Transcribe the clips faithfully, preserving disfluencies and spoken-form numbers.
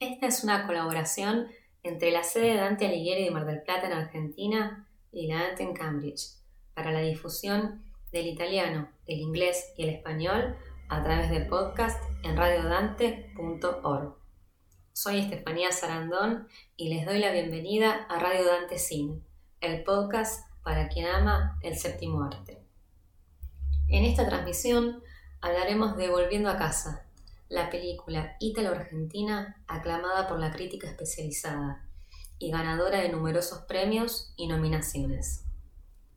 Esta es una colaboración entre la sede Dante Alighieri de Mar del Plata en Argentina y la Dante en Cambridge para la difusión del italiano, el inglés y el español a través de podcast en radio dante punto org. Soy Estefanía Sarandón y les doy la bienvenida a Radio Dante Cine, el podcast para quien ama el séptimo arte. En esta transmisión hablaremos de Volviendo a Casa, la película ítalo-argentina aclamada por la crítica especializada y ganadora de numerosos premios y nominaciones.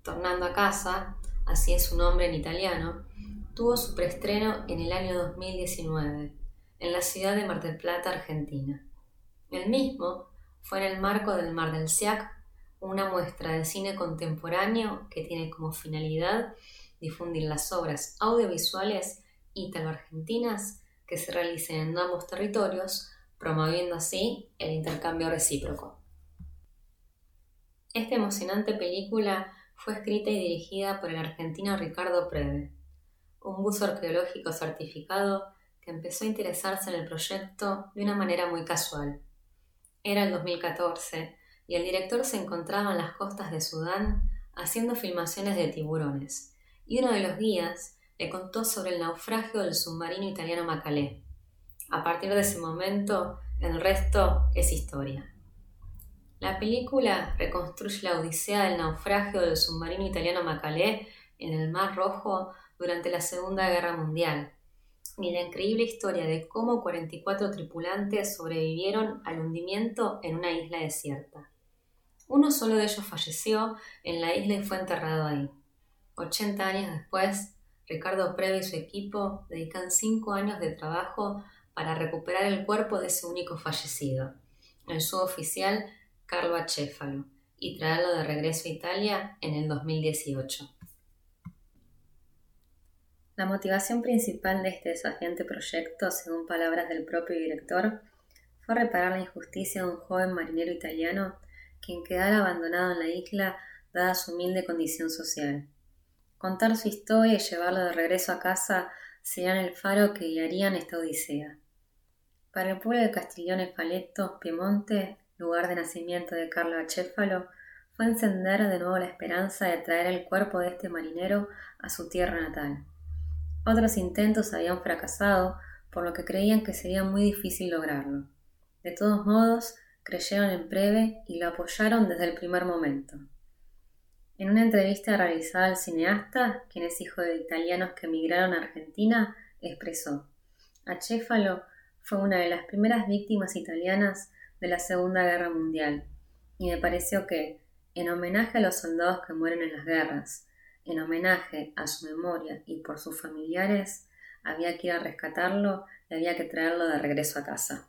Tornando a Casa, así es su nombre en italiano, tuvo su preestreno en el año dos mil diecinueve, en la ciudad de Mar del Plata, Argentina. El mismo fue en el marco del Mar del Siac, una muestra de cine contemporáneo que tiene como finalidad difundir las obras audiovisuales ítalo-argentinas que se realicen en ambos territorios, promoviendo así el intercambio recíproco. Esta emocionante película fue escrita y dirigida por el argentino Ricardo Preve, un buzo arqueológico certificado que empezó a interesarse en el proyecto de una manera muy casual. Era el dos mil catorce y el director se encontraba en las costas de Sudán haciendo filmaciones de tiburones, y uno de los guías le contó sobre el naufragio del submarino italiano Macalé. A partir de ese momento, el resto es historia. La película reconstruye la odisea del naufragio del submarino italiano Macalé en el Mar Rojo durante la Segunda Guerra Mundial, y la increíble historia de cómo cuarenta y cuatro tripulantes sobrevivieron al hundimiento en una isla desierta. Uno solo de ellos falleció en la isla y fue enterrado ahí. ochenta años después, Ricardo Preve y su equipo dedican cinco años de trabajo para recuperar el cuerpo de ese único fallecido, el suboficial Carlo Acefalo, y traerlo de regreso a Italia en el dos mil dieciocho. La motivación principal de este desafiante proyecto, según palabras del propio director, fue reparar la injusticia de un joven marinero italiano quien quedara abandonado en la isla dada su humilde condición social. Contar su historia y llevarlo de regreso a casa serían el faro que guiarían esta odisea. Para el pueblo de Castiglione, Falletto, Piemonte, lugar de nacimiento de Carlo Acefalo, fue encender de nuevo la esperanza de traer el cuerpo de este marinero a su tierra natal. Otros intentos habían fracasado, por lo que creían que sería muy difícil lograrlo. De todos modos, creyeron en Preve y lo apoyaron desde el primer momento. En una entrevista realizada al cineasta, quien es hijo de italianos que emigraron a Argentina, expresó: Acefalo fue una de las primeras víctimas italianas de la Segunda Guerra Mundial, y me pareció que, en homenaje a los soldados que mueren en las guerras, en homenaje a su memoria y por sus familiares, había que ir a rescatarlo y había que traerlo de regreso a casa.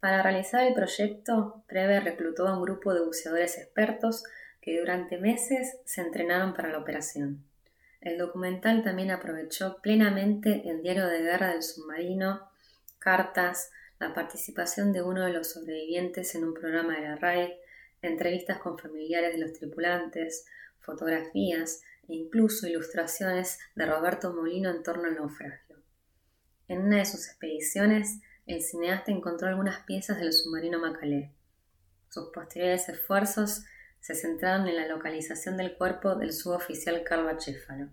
Para realizar el proyecto, Preve reclutó a un grupo de buceadores expertos que durante meses se entrenaron para la operación. El documental también aprovechó plenamente el diario de guerra del submarino, cartas, la participación de uno de los sobrevivientes en un programa de la R A I, entrevistas con familiares de los tripulantes, fotografías e incluso ilustraciones de Roberto Molino en torno al naufragio. En una de sus expediciones, el cineasta encontró algunas piezas del submarino Macalé. Sus posteriores esfuerzos se centraron en la localización del cuerpo del suboficial Carlo Acefalo.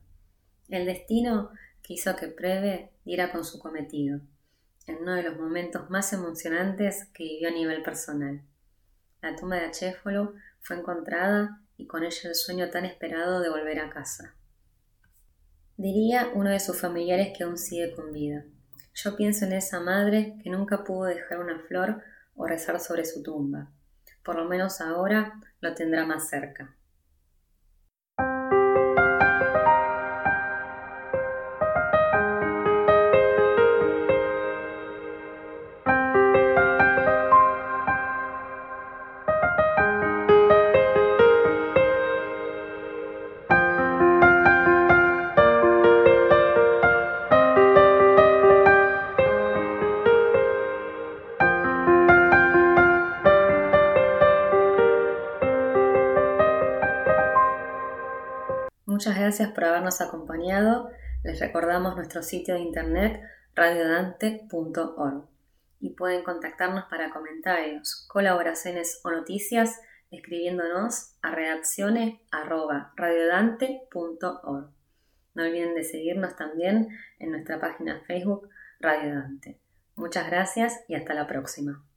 El destino quiso que Preve diera con su cometido, en uno de los momentos más emocionantes que vivió a nivel personal. La tumba de Acefalo fue encontrada y con ella el sueño tan esperado de volver a casa. Diría uno de sus familiares que aún sigue con vida: yo pienso en esa madre que nunca pudo dejar una flor o rezar sobre su tumba. Por lo menos ahora lo tendrá más cerca. Muchas gracias por habernos acompañado. Les recordamos nuestro sitio de internet radio dante punto org. y pueden contactarnos para comentarios, colaboraciones o noticias escribiéndonos a redazione arroba radio dante punto org. No olviden de seguirnos también en nuestra página Facebook Radio Dante. Muchas gracias y hasta la próxima.